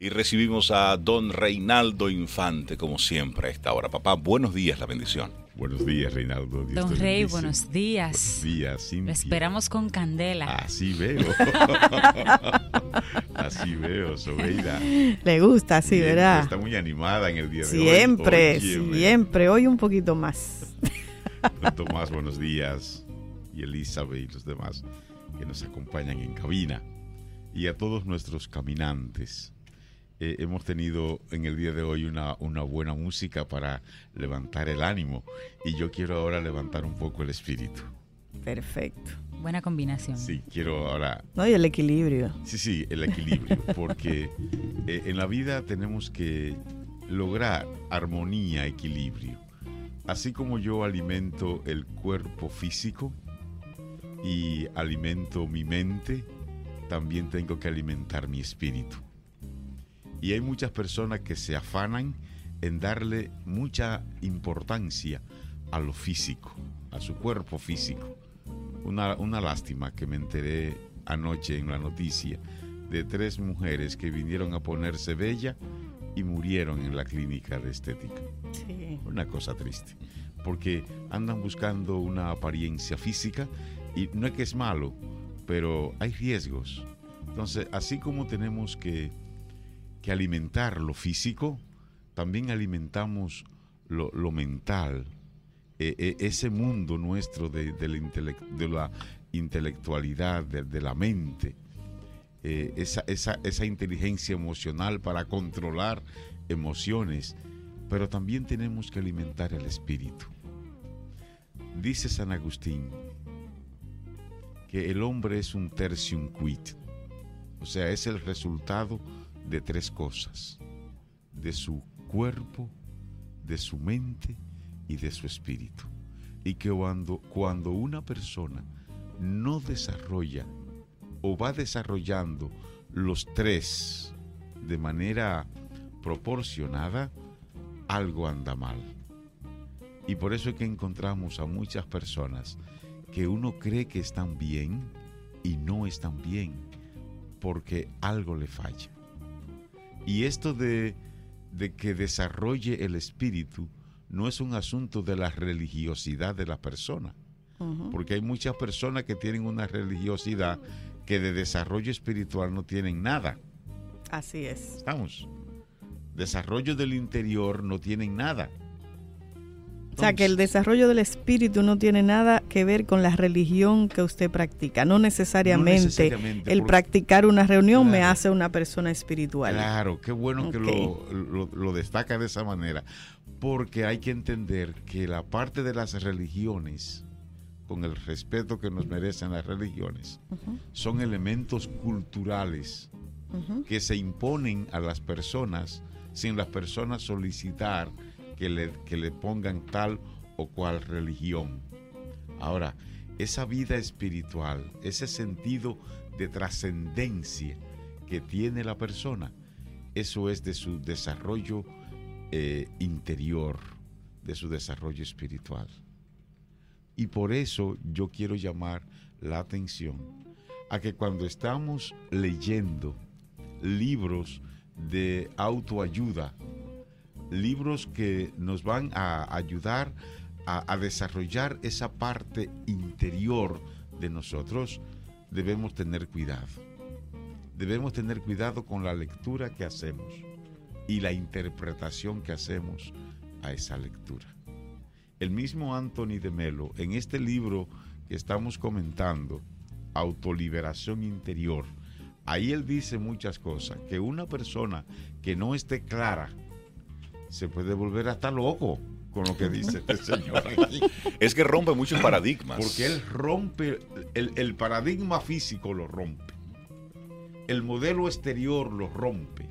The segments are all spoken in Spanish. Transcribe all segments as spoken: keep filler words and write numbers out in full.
Y recibimos a don Reinaldo Infante, como siempre, a esta hora. Papá, buenos días, la bendición. Buenos días, Reinaldo. Dios don Rey, bendice. Buenos días. Buenos días, Cintia. Lo esperamos con candela. Así veo. Así veo, Sobeira. Le gusta, sí, bien, ¿verdad? Está muy animada en el día de siempre, hoy. Siempre, siempre. Hoy un poquito más. Tomás, buenos días. Y Elizabeth y los demás que nos acompañan en cabina. Y a todos nuestros caminantes. Eh, hemos tenido en el día de hoy una, una buena música para levantar el ánimo, y yo quiero ahora levantar un poco el espíritu. Perfecto. Buena combinación. Sí, quiero ahora... No, y el equilibrio. Sí, sí, el equilibrio, porque eh, en la vida tenemos que lograr armonía, equilibrio. Así como yo alimento el cuerpo físico y alimento mi mente, también tengo que alimentar mi espíritu. Y hay muchas personas que se afanan en darle mucha importancia a lo físico, a su cuerpo físico. Una, una lástima que me enteré anoche en la noticia de tres mujeres que vinieron a ponerse bella y murieron en la clínica de estética. Sí. Una cosa triste, porque andan buscando una apariencia física y no es que es malo, pero hay riesgos. Entonces, así como tenemos que que alimentar lo físico, también alimentamos lo, lo mental, eh, eh, ese mundo nuestro de, de, la, intelect, de la intelectualidad, de, de la mente, eh, esa, esa, esa inteligencia emocional para controlar emociones, pero también tenemos que alimentar el espíritu. Dice San Agustín que el hombre es un tertium quid, o sea, es el resultado de tres cosas: de su cuerpo, de su mente y de su espíritu. Y que cuando, cuando una persona no desarrolla o va desarrollando los tres de manera proporcionada, algo anda mal. Y por eso es que encontramos a muchas personas que uno cree que están bien y no están bien, porque algo le falla. Y esto de, de que desarrolle el espíritu no es un asunto de la religiosidad de la persona. Uh-huh. Porque hay muchas personas que tienen una religiosidad que de desarrollo espiritual no tienen nada. Así es. Estamos. Desarrollo del interior no tienen nada. Entonces, o sea, que el desarrollo del espíritu no tiene nada que ver con la religión que usted practica. No necesariamente, no necesariamente el porque, practicar una reunión claro, me hace una persona espiritual. Claro, qué bueno okay. que lo, lo, lo destaca de esa manera. Porque hay que entender que la parte de las religiones, con el respeto que nos merecen las religiones, uh-huh. son elementos culturales uh-huh. que se imponen a las personas sin las personas solicitar Que le, que le pongan tal o cual religión. Ahora, esa vida espiritual, ese sentido de trascendencia que tiene la persona, eso es de su desarrollo eh, interior, de su desarrollo espiritual. Y por eso yo quiero llamar la atención a que cuando estamos leyendo libros de autoayuda, libros que nos van a ayudar a, a desarrollar esa parte interior de nosotros, debemos tener cuidado. Debemos tener cuidado con la lectura que hacemos y la interpretación que hacemos a esa lectura. El mismo Anthony de Melo, en este libro que estamos comentando, Autoliberación Interior, ahí él dice muchas cosas, que una persona que no esté clara se puede volver hasta loco con lo que dice este señor aquí. Es que rompe muchos paradigmas. Porque él rompe, el, el paradigma físico lo rompe. El modelo exterior lo rompe.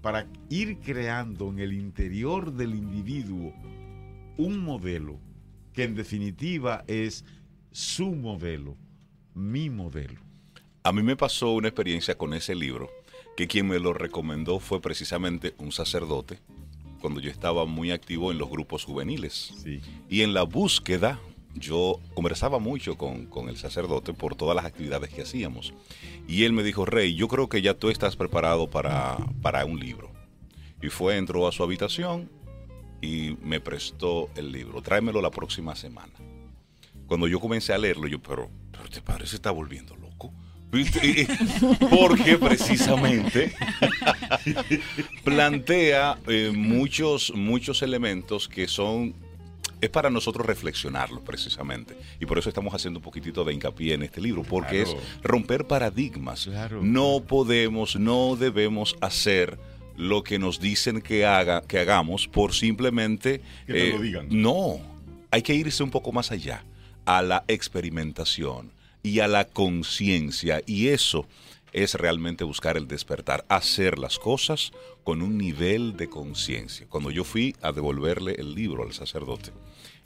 Para ir creando en el interior del individuo un modelo que en definitiva es su modelo, mi modelo. A mí me pasó una experiencia con ese libro, que quien me lo recomendó fue precisamente un sacerdote, cuando yo estaba muy activo en los grupos juveniles. Sí. Y en la búsqueda yo conversaba mucho con, con el sacerdote por todas las actividades que hacíamos. Y él me dijo, Rey, yo creo que ya tú estás preparado para, para un libro. Y fue, entró a su habitación y me prestó el libro. Tráemelo la próxima semana. Cuando yo comencé a leerlo, yo, pero, pero este padre se está volviendo loco. Porque precisamente plantea eh, muchos, muchos elementos que son... Es para nosotros reflexionarlo precisamente. Y por eso estamos haciendo un poquitito de hincapié en este libro, porque claro, es romper paradigmas. Claro. No podemos, no debemos hacer lo que nos dicen que, haga, que hagamos por simplemente... Que eh, no lo digan. No, hay que irse un poco más allá, a la experimentación y a la conciencia. Y eso es realmente buscar el despertar, hacer las cosas con un nivel de conciencia. Cuando yo fui a devolverle el libro al sacerdote,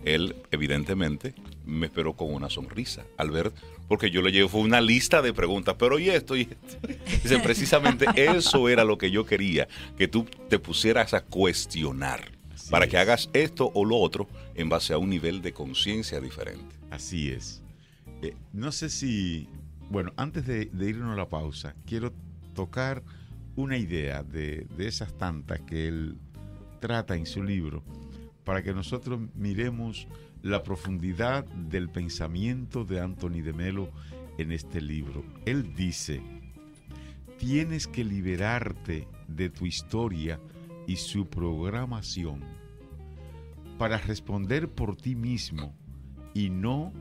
él evidentemente me esperó con una sonrisa al ver, porque yo le llevo fue una lista de preguntas, pero y esto, y esto. Dice, precisamente eso era lo que yo quería, que tú te pusieras a cuestionar. Así para es. Que hagas esto o lo otro en base a un nivel de conciencia diferente. Así es. Eh, no sé si, bueno, antes de, de irnos a la pausa, quiero tocar una idea de, de esas tantas que él trata en su libro, para que nosotros miremos la profundidad del pensamiento de Anthony de Melo en este libro. Él dice, tienes que liberarte de tu historia y su programación para responder por ti mismo y no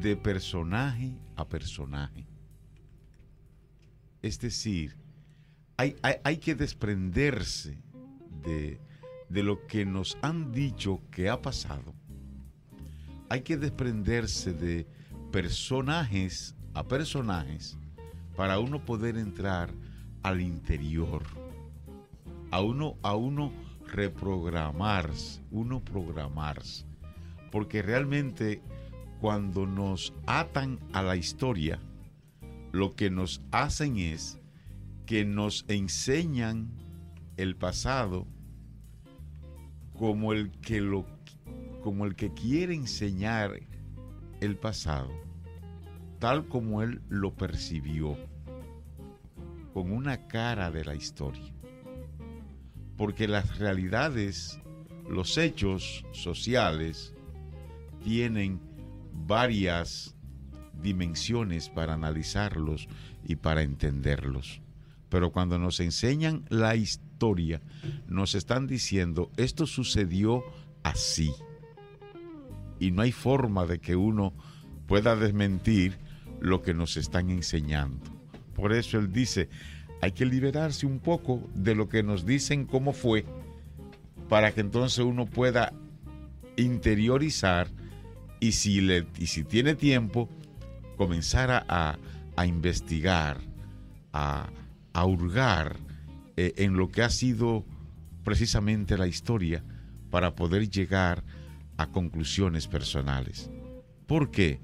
de personaje a personaje. Es decir, Hay, hay, hay que desprenderse de, de lo que nos han dicho que ha pasado. Hay que desprenderse de personajes a personajes para uno poder entrar al interior. A uno, a uno reprogramarse, uno programarse. Porque realmente cuando nos atan a la historia, lo que nos hacen es que nos enseñan el pasado como el que lo, como el que quiere enseñar el pasado, tal como él lo percibió, con una cara de la historia. Porque las realidades, los hechos sociales, tienen varias dimensiones para analizarlos y para entenderlos. Pero cuando nos enseñan la historia, nos están diciendo, esto sucedió así. Y no hay forma de que uno pueda desmentir lo que nos están enseñando. Por eso él dice, hay que liberarse un poco de lo que nos dicen cómo fue, para que entonces uno pueda interiorizar y si, le, y si tiene tiempo, comenzar a, a, a investigar, a... a hurgar eh, en lo que ha sido precisamente la historia para poder llegar a conclusiones personales. ¿Por qué?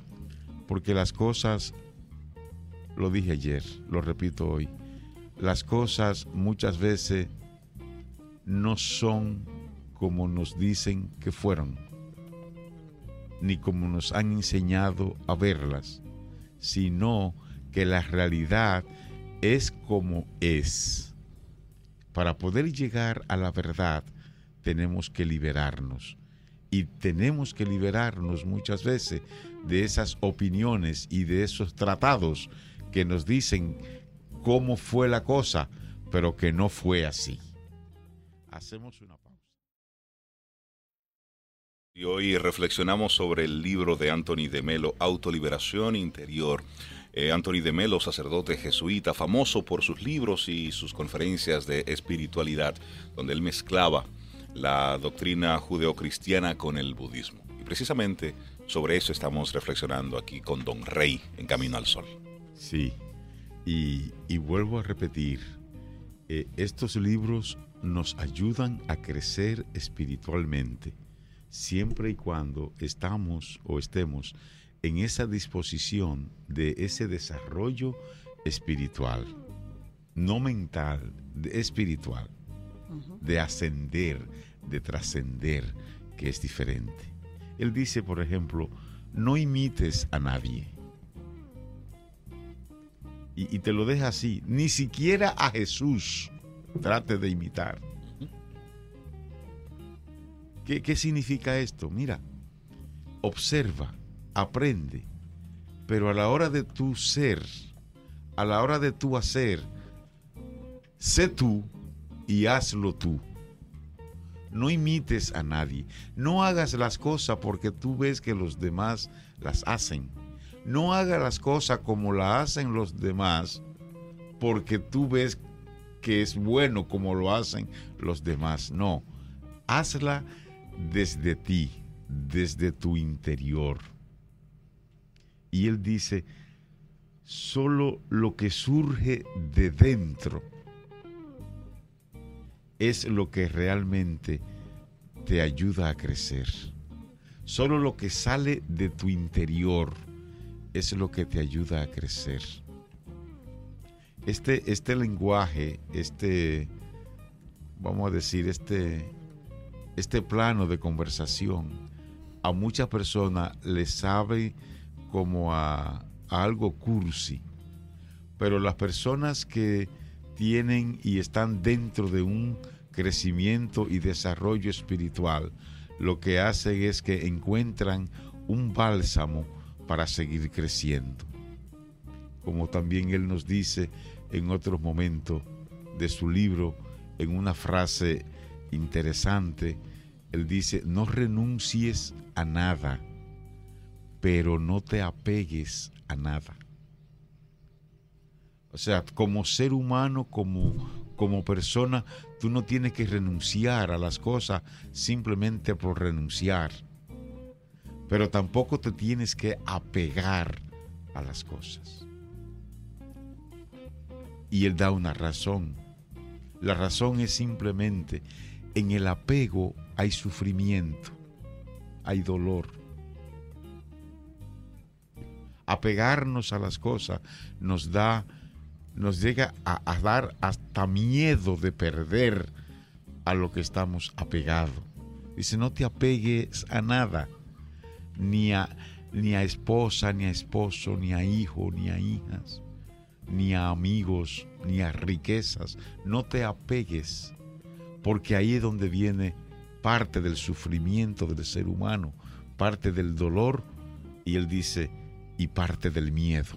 Porque las cosas, lo dije ayer, lo repito hoy, las cosas muchas veces no son como nos dicen que fueron, ni como nos han enseñado a verlas, sino que la realidad es como es. Para poder llegar a la verdad tenemos que liberarnos y tenemos que liberarnos muchas veces de esas opiniones y de esos tratados que nos dicen cómo fue la cosa, pero que no fue así. Hacemos una pausa. Y hoy reflexionamos sobre el libro de Anthony de Melo, Autoliberación Interior. Eh, Anthony de Melo, sacerdote jesuita, famoso por sus libros y sus conferencias de espiritualidad, donde él mezclaba la doctrina judeocristiana con el budismo. Y precisamente sobre eso estamos reflexionando aquí con Don Rey en Camino al Sol. Sí, y, y vuelvo a repetir, eh, estos libros nos ayudan a crecer espiritualmente, siempre y cuando estamos o estemos en esa disposición de ese desarrollo espiritual, no mental, de espiritual, uh-huh, de ascender, de trascender, que es diferente. Él dice, por ejemplo, no imites a nadie. Y, y te lo deja así, ni siquiera a Jesús trate de imitar. ¿Qué, qué significa esto? Mira, observa, aprende, pero a la hora de tu ser, a la hora de tu hacer, sé tú y hazlo tú. No imites a nadie. No hagas las cosas porque tú ves que los demás las hacen. No hagas las cosas como las hacen los demás porque tú ves que es bueno como lo hacen los demás. No, hazla desde ti, desde tu interior. Y él dice, solo lo que surge de dentro es lo que realmente te ayuda a crecer. Solo lo que sale de tu interior es lo que te ayuda a crecer. Este, este lenguaje, este, vamos a decir, este, este plano de conversación, a muchas personas les sabe como a, a algo cursi, pero las personas que tienen y están dentro de un crecimiento y desarrollo espiritual, lo que hacen es que encuentran un bálsamo para seguir creciendo. Como también él nos dice en otros momentos de su libro, en una frase interesante, él dice, no renuncies a nada, pero no te apegues a nada. O sea, como ser humano, como, como persona, tú no tienes que renunciar a las cosas simplemente por renunciar. Pero tampoco te tienes que apegar a las cosas. Y él da una razón. La razón es simplemente, en el apego hay sufrimiento, hay dolor. Apegarnos a las cosas nos da, nos llega a, a dar hasta miedo de perder a lo que estamos apegados. Dice, no te apegues a nada. Ni a, ni a esposa, ni a esposo, ni a hijo, ni a hijas, ni a amigos, ni a riquezas. No te apegues, porque ahí es donde viene parte del sufrimiento del ser humano, parte del dolor, y él dice, y parte del miedo.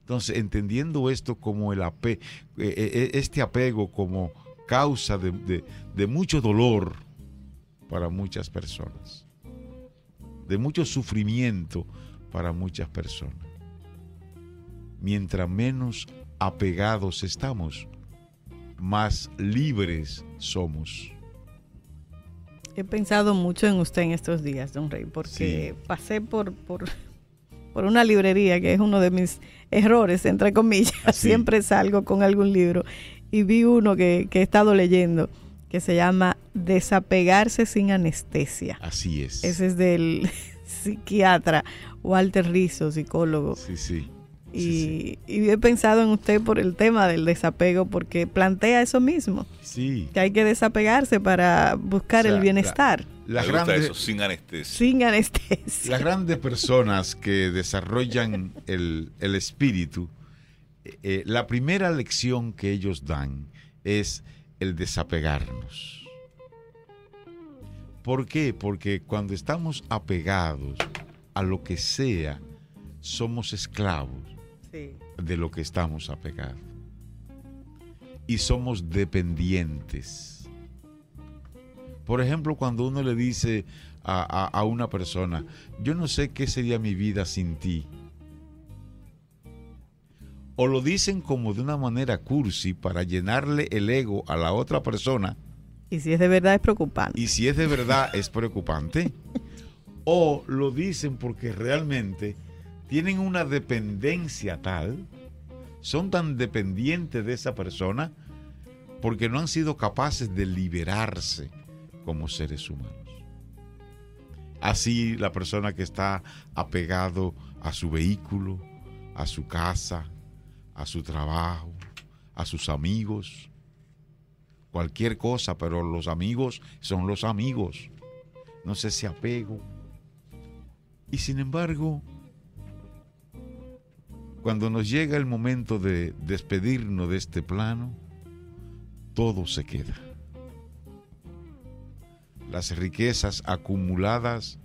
Entonces, entendiendo esto como el ape, este apego como causa de, de, de mucho dolor, para muchas personas, de mucho sufrimiento para muchas personas. Mientras menos apegados estamos, más libres somos. He pensado mucho en usted en estos días, don Rey, porque sí. pasé por, por, por una librería, que es uno de mis errores, entre comillas. ¿Ah, sí? Siempre salgo con algún libro, y vi uno que, que he estado leyendo, que se llama Desapegarse sin anestesia. Así es. Ese es del psiquiatra Walter Rizzo, psicólogo. Sí, sí. Y, sí, sí. y he pensado en usted por el tema del desapego, porque plantea eso mismo. Sí. Que hay que desapegarse para buscar, o sea, el bienestar. La, la grande, eso, sin anestesia. Sin anestesia. Las grandes personas que desarrollan el, el espíritu, eh, la primera lección que ellos dan es el desapegarnos. ¿Por qué? Porque cuando estamos apegados a lo que sea, somos esclavos sí. de lo que estamos apegados. Y somos dependientes. Por ejemplo, cuando uno le dice a, a, a una persona, yo no sé qué sería mi vida sin ti. O lo dicen como de una manera cursi para llenarle el ego a la otra persona. Y si es de verdad es preocupante. Y si es de verdad es preocupante. O lo dicen porque realmente tienen una dependencia tal, son tan dependientes de esa persona porque no han sido capaces de liberarse como seres humanos. Así la persona que está apegado a su vehículo, a su casa, a su trabajo, a sus amigos, cualquier cosa, pero los amigos son los amigos. no sé si apego. Y sin embargo, cuando nos llega el momento de despedirnos de este plano, todo se queda. Las riquezas acumuladas,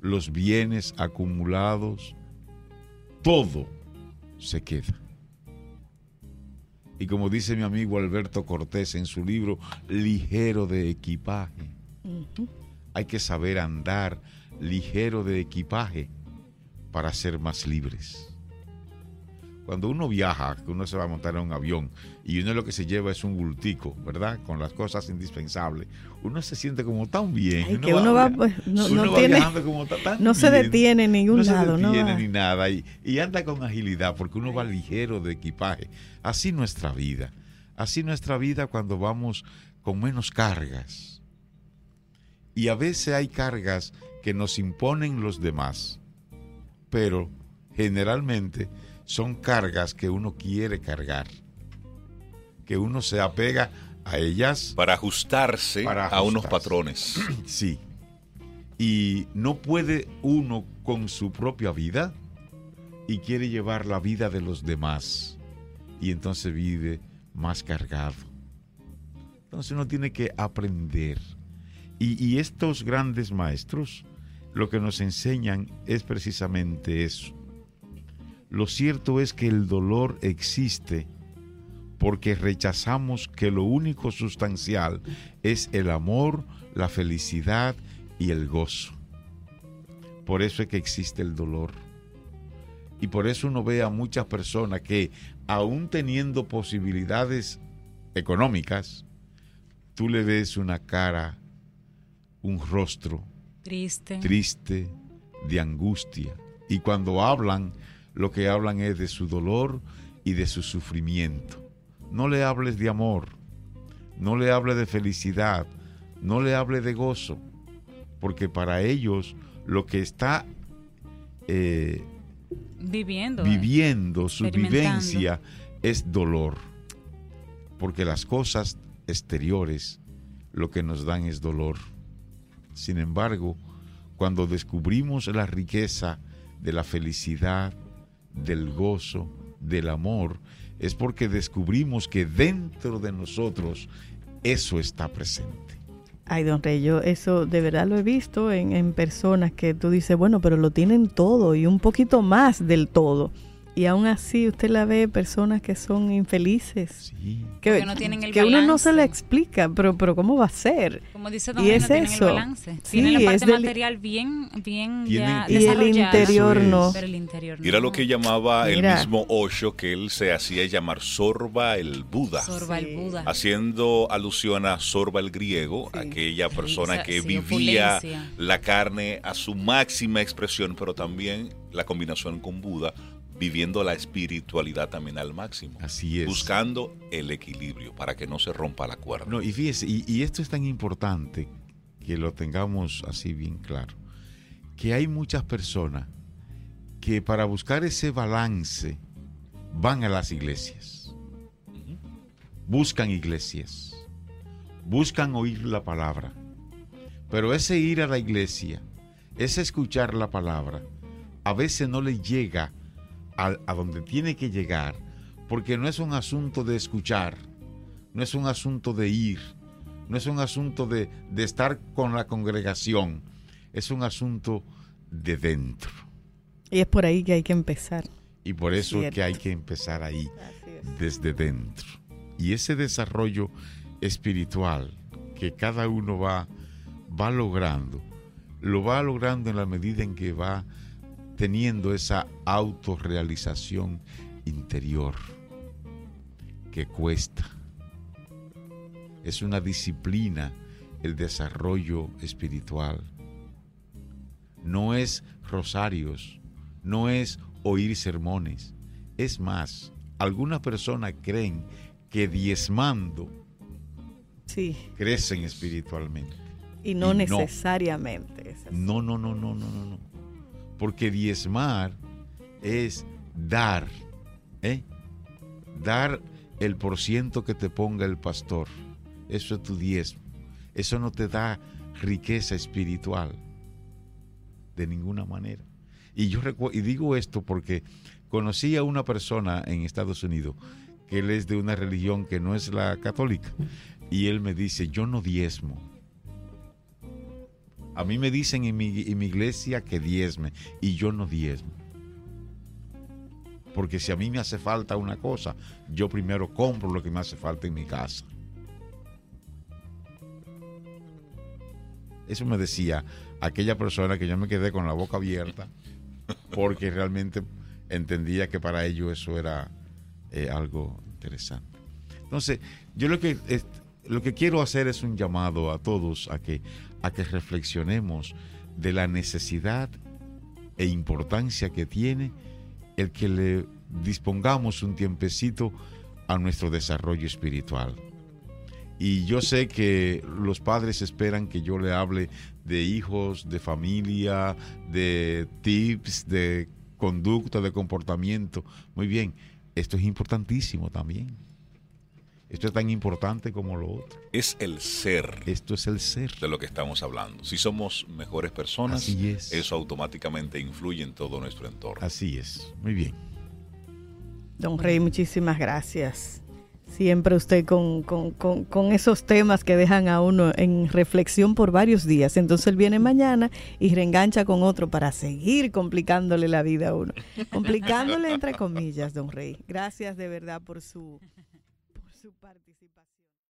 los bienes acumulados, todo se queda. Y como dice mi amigo Alberto Cortés en su libro Ligero de equipaje, uh-huh. hay que saber andar ligero de equipaje para ser más libres. Cuando uno viaja, uno se va a montar en un avión y uno lo que se lleva es un bultico, ¿verdad? Con las cosas indispensables. Uno se siente como tan bien. Ay, uno que uno va, va, no, uno no va tiene, viajando como tan, tan no bien. Se detiene en ningún no lado. No se detiene no ni nada. Y, y anda con agilidad porque uno va ligero de equipaje. Así nuestra vida. Así nuestra vida cuando vamos con menos cargas. Y a veces hay cargas que nos imponen los demás. Pero generalmente son cargas que uno quiere cargar, que uno se apega a ellas para ajustarse, para ajustarse a unos patrones. Sí. Y no puede uno con su propia vida y quiere llevar la vida de los demás. Y entonces vive más cargado. Entonces uno tiene que aprender. Y, y estos grandes maestros lo que nos enseñan es precisamente eso. Lo cierto es que el dolor existe porque rechazamos que lo único sustancial es el amor, la felicidad y el gozo. Por eso es que existe el dolor. Y por eso uno ve a muchas personas que, aún teniendo posibilidades económicas, tú le ves una cara, un rostro triste, triste de angustia. Y cuando hablan, lo que hablan es de su dolor y de su sufrimiento. No le hables de amor, no le hables de felicidad, no le hables de gozo, porque para ellos lo que está eh, viviendo, viviendo eh, su vivencia es dolor, porque las cosas exteriores lo que nos dan es dolor. Sin embargo, cuando descubrimos la riqueza de la felicidad, del gozo, del amor, es porque descubrimos que dentro de nosotros eso está presente. Ay, don Rey, yo eso de verdad lo he visto en, en personas que tú dices, bueno, pero lo tienen todo y un poquito más del todo. Y aún así usted la ve, personas que son infelices, sí. que, no tienen el que uno no se le explica, pero pero ¿cómo va a ser? Como dice don, y es no tienen eso. El balance. Sí, tienen la parte del material bien, bien ya el, desarrollada. Y el interior no. Pero el interior no. Era lo que llamaba Mira. el mismo Osho, que él se hacía llamar Sorba el Buda. Sorba sí. el Buda. Haciendo alusión a Sorba el griego, sí. aquella persona sí, esa, que sí, vivía opulencia. La carne a su máxima expresión, pero también la combinación con Buda, viviendo la espiritualidad también al máximo. Así es. Buscando el equilibrio para que no se rompa la cuerda. No, y fíjese, y, y esto es tan importante que lo tengamos así bien claro, que hay muchas personas que para buscar ese balance van a las iglesias, buscan iglesias, buscan oír la palabra, pero ese ir a la iglesia, ese escuchar la palabra, a veces no le llega A, a donde tiene que llegar, porque no es un asunto de escuchar, no es un asunto de ir, no es un asunto de, de estar con la congregación, es un asunto de dentro. Y es por ahí que hay que empezar. Y por eso Cierto. es que hay que empezar ahí, desde dentro. Y ese desarrollo espiritual que cada uno va, va logrando, lo va logrando en la medida en que va teniendo esa autorrealización interior que cuesta. Es una disciplina el desarrollo espiritual. No es rosarios, no es oír sermones. Es más, algunas personas creen que diezmando sí. crecen espiritualmente. Y no y necesariamente. No, no, no, no, no, no. no. Porque diezmar es dar, ¿eh? Dar el por ciento que te ponga el pastor. Eso es tu diezmo. Eso no te da riqueza espiritual de ninguna manera. Y yo recuerdo, y digo esto porque conocí a una persona en Estados Unidos que él es de una religión que no es la católica, y él me dice, yo no diezmo. A mí me dicen en mi, en mi iglesia que diezme, y yo no diezmo. Porque si a mí me hace falta una cosa, yo primero compro lo que me hace falta en mi casa. Eso me decía aquella persona que yo me quedé con la boca abierta, porque realmente entendía que para ellos eso era eh, algo interesante. Entonces, yo lo que, eh, lo que quiero hacer es un llamado a todos a que, a que reflexionemos de la necesidad e importancia que tiene el que le dispongamos un tiempecito a nuestro desarrollo espiritual. Y yo sé que los padres esperan que yo le hable de hijos, de familia, de tips, de conducta, de comportamiento. Muy bien, esto es importantísimo también. Esto es tan importante como lo otro. Es el ser. Esto es el ser. De lo que estamos hablando. Si somos mejores personas, así es, eso automáticamente influye en todo nuestro entorno. Así es. Muy bien. Don Rey, muchísimas gracias. Siempre usted con, con, con, con esos temas que dejan a uno en reflexión por varios días. Entonces él viene mañana y reengancha con otro para seguir complicándole la vida a uno. Complicándole entre comillas, don Rey. Gracias de verdad por su, por su participación.